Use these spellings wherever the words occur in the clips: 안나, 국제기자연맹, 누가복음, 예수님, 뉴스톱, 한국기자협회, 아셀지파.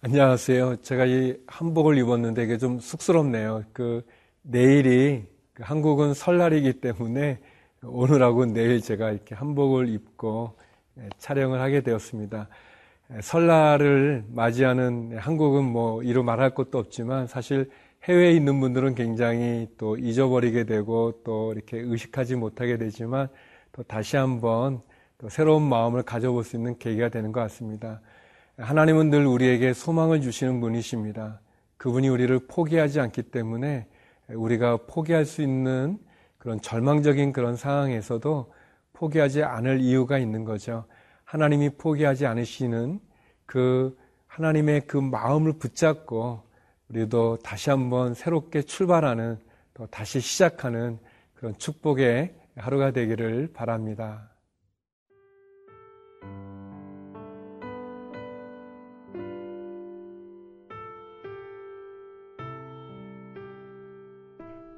안녕하세요. 제가 이 한복을 입었는데 이게 좀 쑥스럽네요. 내일이 한국은 설날이기 때문에 오늘하고 내일 제가 이렇게 한복을 입고 촬영을 하게 되었습니다. 설날을 맞이하는 한국은 뭐 이루 말할 것도 없지만 사실 해외에 있는 분들은 굉장히 또 잊어버리게 되고 또 이렇게 의식하지 못하게 되지만 또 다시 한번 또 새로운 마음을 가져볼 수 있는 계기가 되는 것 같습니다. 하나님은 늘 우리에게 소망을 주시는 분이십니다. 그분이 우리를 포기하지 않기 때문에 우리가 포기할 수 있는 그런 절망적인 그런 상황에서도 포기하지 않을 이유가 있는 거죠. 하나님이 포기하지 않으시는 그 하나님의 그 마음을 붙잡고 우리도 다시 한번 새롭게 출발하는 또 다시 시작하는 그런 축복의 하루가 되기를 바랍니다.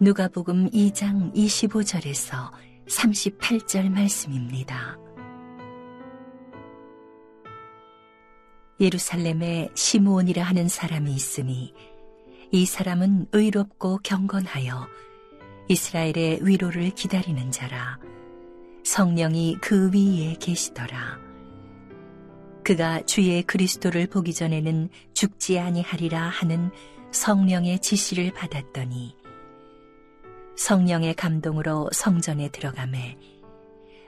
누가복음 2장 25절에서 38절 말씀입니다. 예루살렘에 시므온이라 하는 사람이 있으니 이 사람은 의롭고 경건하여 이스라엘의 위로를 기다리는 자라. 성령이 그 위에 계시더라. 그가 주의 그리스도를 보기 전에는 죽지 아니하리라 하는 성령의 지시를 받았더니 성령의 감동으로 성전에 들어가매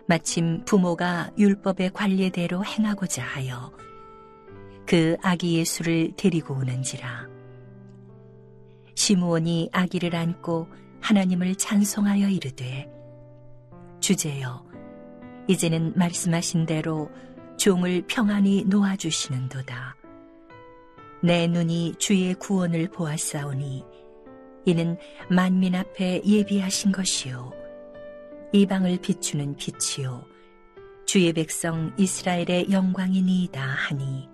마침 부모가 율법의 관례대로 행하고자 하여 그 아기 예수를 데리고 오는지라. 시므온이 아기를 안고 하나님을 찬송하여 이르되 주제여 이제는 말씀하신 대로 종을 평안히 놓아주시는도다. 내 눈이 주의 구원을 보았사오니 이는 만민 앞에 예비하신 것이요 이방을 비추는 빛이요 주의 백성 이스라엘의 영광이니이다 하니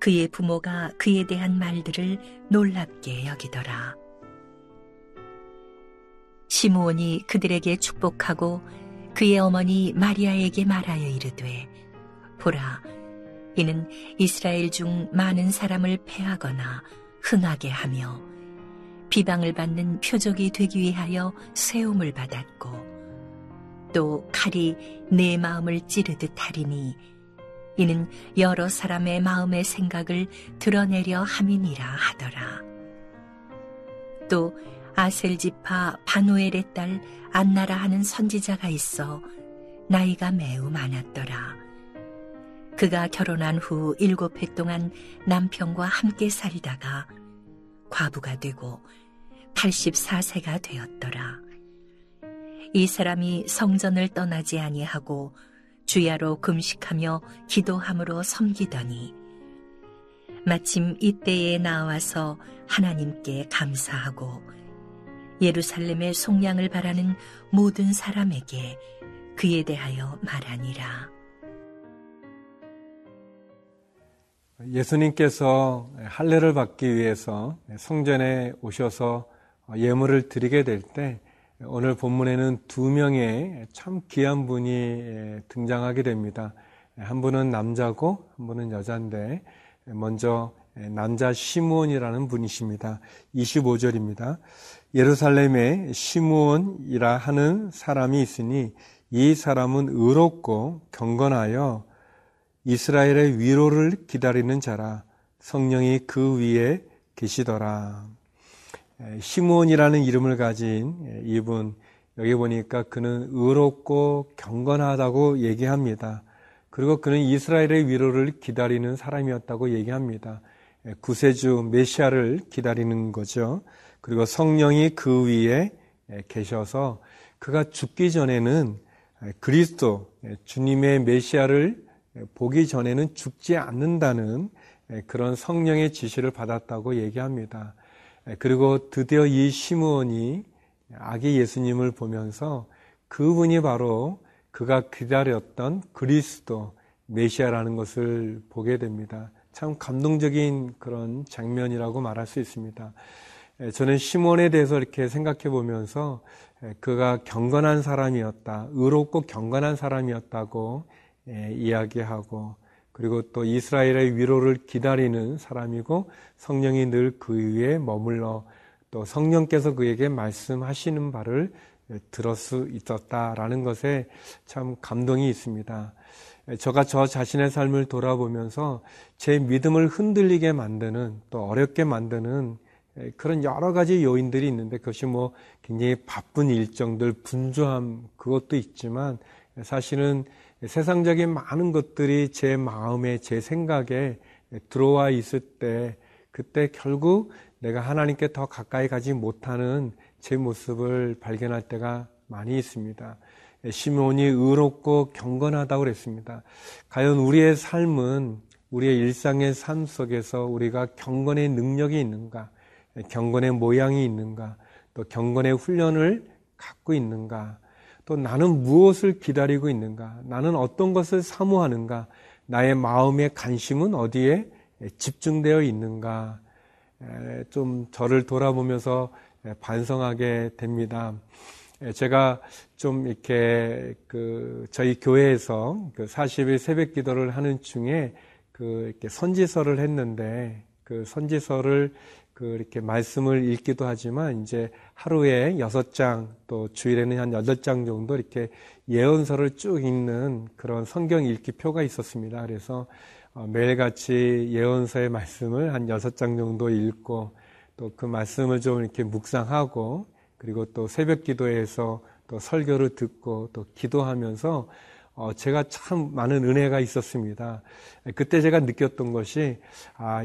그의 부모가 그에 대한 말들을 놀랍게 여기더라. 시므온이 그들에게 축복하고 그의 어머니 마리아에게 말하여 이르되 보라 이는 이스라엘 중 많은 사람을 패하거나 흥하게 하며 비방을 받는 표적이 되기 위하여 세움을 받았고 또 칼이 내 마음을 찌르듯 하리니 이는 여러 사람의 마음의 생각을 드러내려 함이니라 하더라. 또 아셀지파 바누엘의 딸 안나라 하는 선지자가 있어 나이가 매우 많았더라. 그가 결혼한 후 7해 동안 남편과 함께 살다가 과부가 되고 84세가 되었더라. 이 사람이 성전을 떠나지 아니하고 주야로 금식하며 기도함으로 섬기더니 마침 이때에 나와서 하나님께 감사하고 예루살렘의 속량을 바라는 모든 사람에게 그에 대하여 말하니라. 예수님께서 할례를 받기 위해서 성전에 오셔서 예물을 드리게 될 때 오늘 본문에는 2명의 참 귀한 분이 등장하게 됩니다. 한 분은 남자고 한 분은 여자인데 먼저 남자 시므온이라는 분이십니다. 25절입니다. 예루살렘에 시므온이라 하는 사람이 있으니 이 사람은 의롭고 경건하여 이스라엘의 위로를 기다리는 자라. 성령이 그 위에 계시더라. 시므온이라는 이름을 가진 이분, 여기 보니까 그는 의롭고 경건하다고 얘기합니다. 그리고 그는 이스라엘의 위로를 기다리는 사람이었다고 얘기합니다. 구세주 메시아를 기다리는 거죠. 그리고 성령이 그 위에 계셔서 그가 죽기 전에는 그리스도, 주님의 메시아를 보기 전에는 죽지 않는다는 그런 성령의 지시를 받았다고 얘기합니다. 그리고 드디어 이 시므온이 아기 예수님을 보면서 그분이 바로 그가 기다렸던 그리스도 메시아라는 것을 보게 됩니다. 참 감동적인 그런 장면이라고 말할 수 있습니다. 저는 시므온에 대해서 이렇게 생각해 보면서 그가 경건한 사람이었다, 의롭고 경건한 사람이었다고 이야기하고 그리고 또 이스라엘의 위로를 기다리는 사람이고 성령이 늘 그 위에 머물러 또 성령께서 그에게 말씀하시는 바를 들을 수 있었다라는 것에 참 감동이 있습니다. 제가 저 자신의 삶을 돌아보면서 제 믿음을 흔들리게 만드는 또 어렵게 만드는 그런 여러 가지 요인들이 있는데 그것이 뭐 굉장히 바쁜 일정들, 분주함 그것도 있지만 사실은 세상적인 많은 것들이 제 마음에, 제 생각에 들어와 있을 때 그때 결국 내가 하나님께 더 가까이 가지 못하는 제 모습을 발견할 때가 많이 있습니다. 시므온이 의롭고 경건하다고 그랬습니다. 과연 우리의 삶은 우리의 일상의 삶 속에서 우리가 경건의 능력이 있는가, 경건의 모양이 있는가, 또 경건의 훈련을 갖고 있는가, 또 나는 무엇을 기다리고 있는가, 나는 어떤 것을 사모하는가, 나의 마음의 관심은 어디에 집중되어 있는가, 좀 저를 돌아보면서 반성하게 됩니다. 제가 좀 이렇게 저희 교회에서 40일 새벽 기도를 하는 중에 이렇게 선지서를 했는데 그 선지서를 이렇게 말씀을 읽기도 하지만 이제 하루에 6장 또 주일에는 한 8장 정도 이렇게 예언서를 쭉 읽는 그런 성경 읽기표가 있었습니다. 그래서 매일같이 예언서의 말씀을 한 6장 정도 읽고 또 그 말씀을 좀 이렇게 묵상하고 그리고 또 새벽 기도에서 또 설교를 듣고 또 기도하면서 제가 참 많은 은혜가 있었습니다. 그때 제가 느꼈던 것이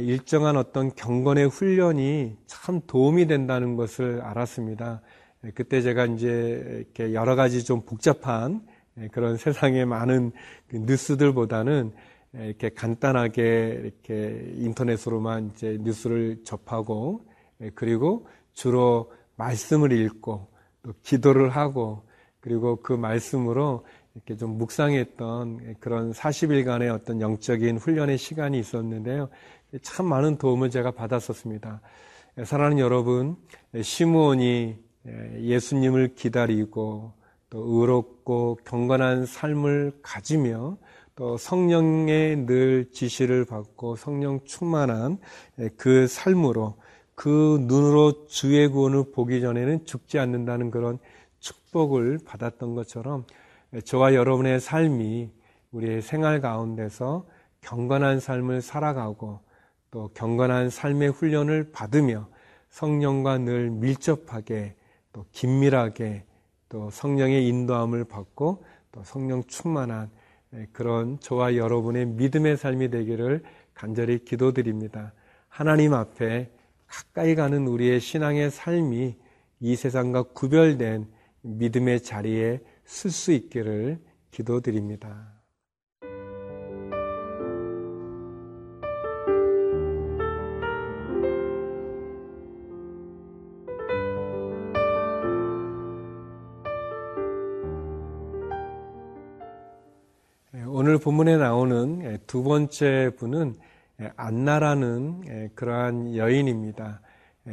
일정한 어떤 경건의 훈련이 참 도움이 된다는 것을 알았습니다. 그때 제가 이제 이렇게 여러 가지 좀 복잡한 그런 세상의 많은 뉴스들보다는 이렇게 간단하게 이렇게 인터넷으로만 이제 뉴스를 접하고 그리고 주로 말씀을 읽고 또 기도를 하고 그리고 그 말씀으로 이렇게 좀 묵상했던 그런 40일간의 어떤 영적인 훈련의 시간이 있었는데요. 참 많은 도움을 제가 받았었습니다. 사랑하는 여러분, 시므온이 예수님을 기다리고 또 의롭고 경건한 삶을 가지며 또 성령의 늘 지시를 받고 성령 충만한 그 삶으로 그 눈으로 주의 구원을 보기 전에는 죽지 않는다는 그런 축복을 받았던 것처럼 저와 여러분의 삶이 우리의 생활 가운데서 경건한 삶을 살아가고 또 경건한 삶의 훈련을 받으며 성령과 늘 밀접하게 또 긴밀하게 또 성령의 인도함을 받고 또 성령 충만한 그런 저와 여러분의 믿음의 삶이 되기를 간절히 기도드립니다. 하나님 앞에 가까이 가는 우리의 신앙의 삶이 이 세상과 구별된 믿음의 자리에 설 수 있기를 기도드립니다. 오늘 본문에 나오는 두 번째 분은 안나라는 그러한 여인입니다.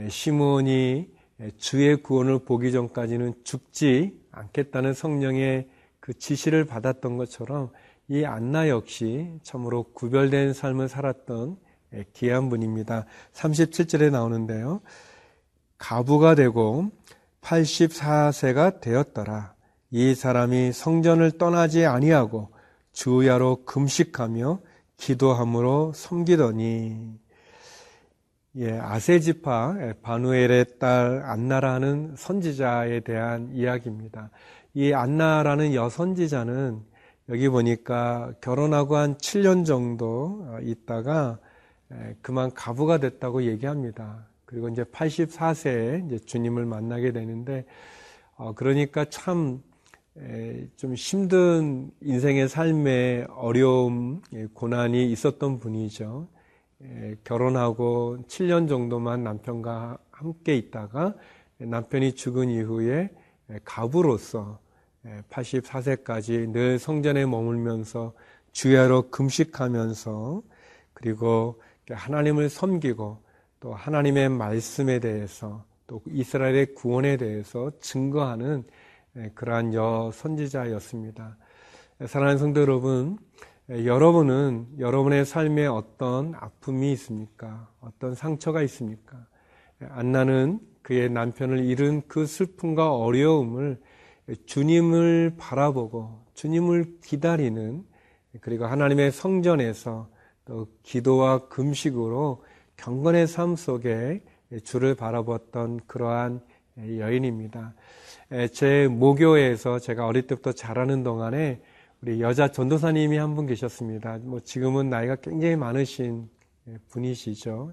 시므온이 주의 구원을 보기 전까지는 죽지 않겠다는 성령의 그 지시를 받았던 것처럼 이 안나 역시 참으로 구별된 삶을 살았던 귀한 분입니다. 37절에 나오는데요. 가부가 되고 84세가 되었더라. 이 사람이 성전을 떠나지 아니하고 주야로 금식하며 기도함으로 섬기더니 아셀지파 바누엘의 딸 안나라는 선지자에 대한 이야기입니다. 이 안나라는 여선지자는 여기 보니까 결혼하고 한 7년 정도 있다가 그만 가부가 됐다고 얘기합니다. 그리고 이제 84세에 이제 주님을 만나게 되는데 그러니까 참 좀 힘든 인생의 삶의 어려움, 고난이 있었던 분이죠. 결혼하고 7년 정도만 남편과 함께 있다가 남편이 죽은 이후에 가부로서 84세까지 늘 성전에 머물면서 주야로 금식하면서 그리고 하나님을 섬기고 또 하나님의 말씀에 대해서 또 이스라엘의 구원에 대해서 증거하는 그러한 여선지자였습니다. 사랑하는 성도 여러분, 여러분은 여러분의 삶에 어떤 아픔이 있습니까? 어떤 상처가 있습니까? 안나는 그의 남편을 잃은 그 슬픔과 어려움을 주님을 바라보고 주님을 기다리는, 그리고 하나님의 성전에서 또 기도와 금식으로 경건의 삶 속에 주를 바라보았던 그러한 여인입니다. 제 모교회에서 제가 어릴 때부터 자라는 동안에 우리 여자 전도사님이 한 분 계셨습니다. 뭐 지금은 나이가 굉장히 많으신 분이시죠.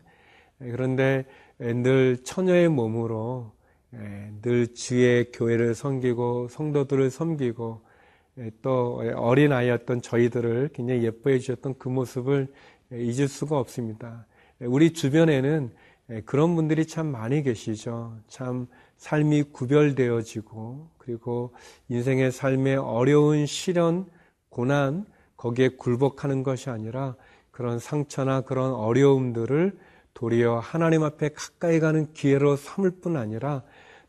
그런데 늘 처녀의 몸으로 늘 주의 교회를 섬기고 성도들을 섬기고 또 어린아이였던 저희들을 굉장히 예뻐해 주셨던 그 모습을 잊을 수가 없습니다. 우리 주변에는 그런 분들이 참 많이 계시죠. 참 삶이 구별되어지고, 그리고 인생의 삶의 어려운 시련, 고난, 거기에 굴복하는 것이 아니라 그런 상처나 그런 어려움들을 도리어 하나님 앞에 가까이 가는 기회로 삼을 뿐 아니라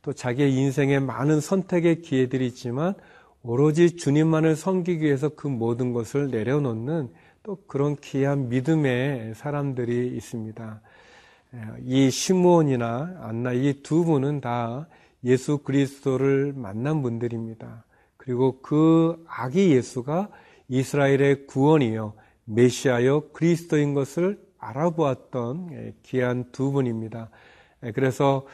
또 자기의 인생의 많은 선택의 기회들이 있지만 오로지 주님만을 섬기기 위해서 그 모든 것을 내려놓는 또 그런 귀한 믿음의 사람들이 있습니다. 이 시므온이나 안나 이 두 분은 다 예수 그리스도를 만난 분들입니다. 그리고 그 아기 예수가 이스라엘의 구원이요 메시아요 그리스도인 것을 알아보았던 귀한 두 분입니다. 그래서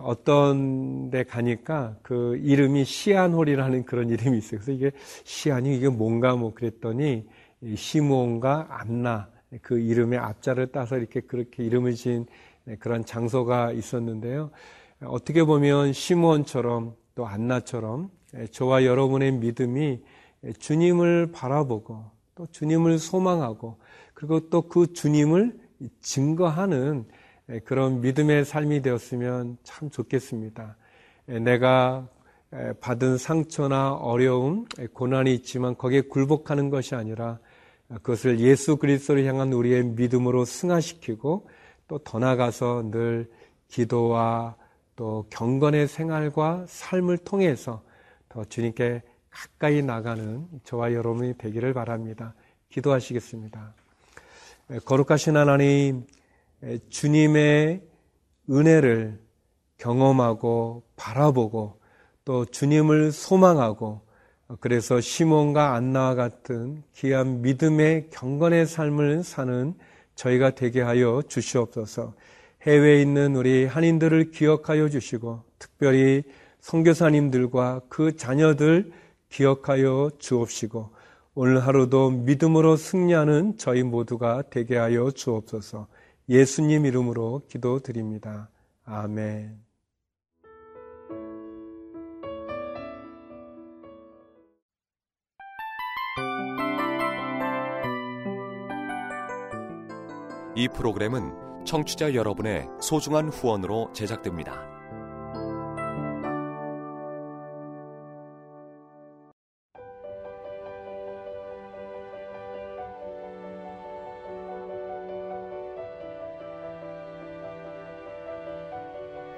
어떤 데 가니까 그 이름이 시안홀이라는 그런 이름이 있어요. 그래서 이게 시안이 이게 뭔가 뭐 그랬더니 시므온과 안나 그 이름의 앞자를 따서 이렇게 그렇게 이름을 지은 그런 장소가 있었는데요. 어떻게 보면 시므온처럼 또 안나처럼 저와 여러분의 믿음이 주님을 바라보고 또 주님을 소망하고 그리고 또 그 주님을 증거하는 그런 믿음의 삶이 되었으면 참 좋겠습니다. 내가 받은 상처나 어려움, 고난이 있지만 거기에 굴복하는 것이 아니라 그것을 예수 그리스도를 향한 우리의 믿음으로 승화시키고 또 더 나아가서 늘 기도와 또 경건의 생활과 삶을 통해서 더 주님께 가까이 나가는 저와 여러분이 되기를 바랍니다. 기도하시겠습니다. 거룩하신 하나님, 주님의 은혜를 경험하고 바라보고 또 주님을 소망하고 그래서 시몬과 안나와 같은 귀한 믿음의 경건의 삶을 사는 저희가 되게 하여 주시옵소서. 해외에 있는 우리 한인들을 기억하여 주시고 특별히 선교사님들과 그 자녀들 기억하여 주옵시고 오늘 하루도 믿음으로 승리하는 저희 모두가 되게 하여 주옵소서. 예수님 이름으로 기도드립니다. 아멘. 이 프로그램은 청취자 여러분의 소중한 후원으로 제작됩니다.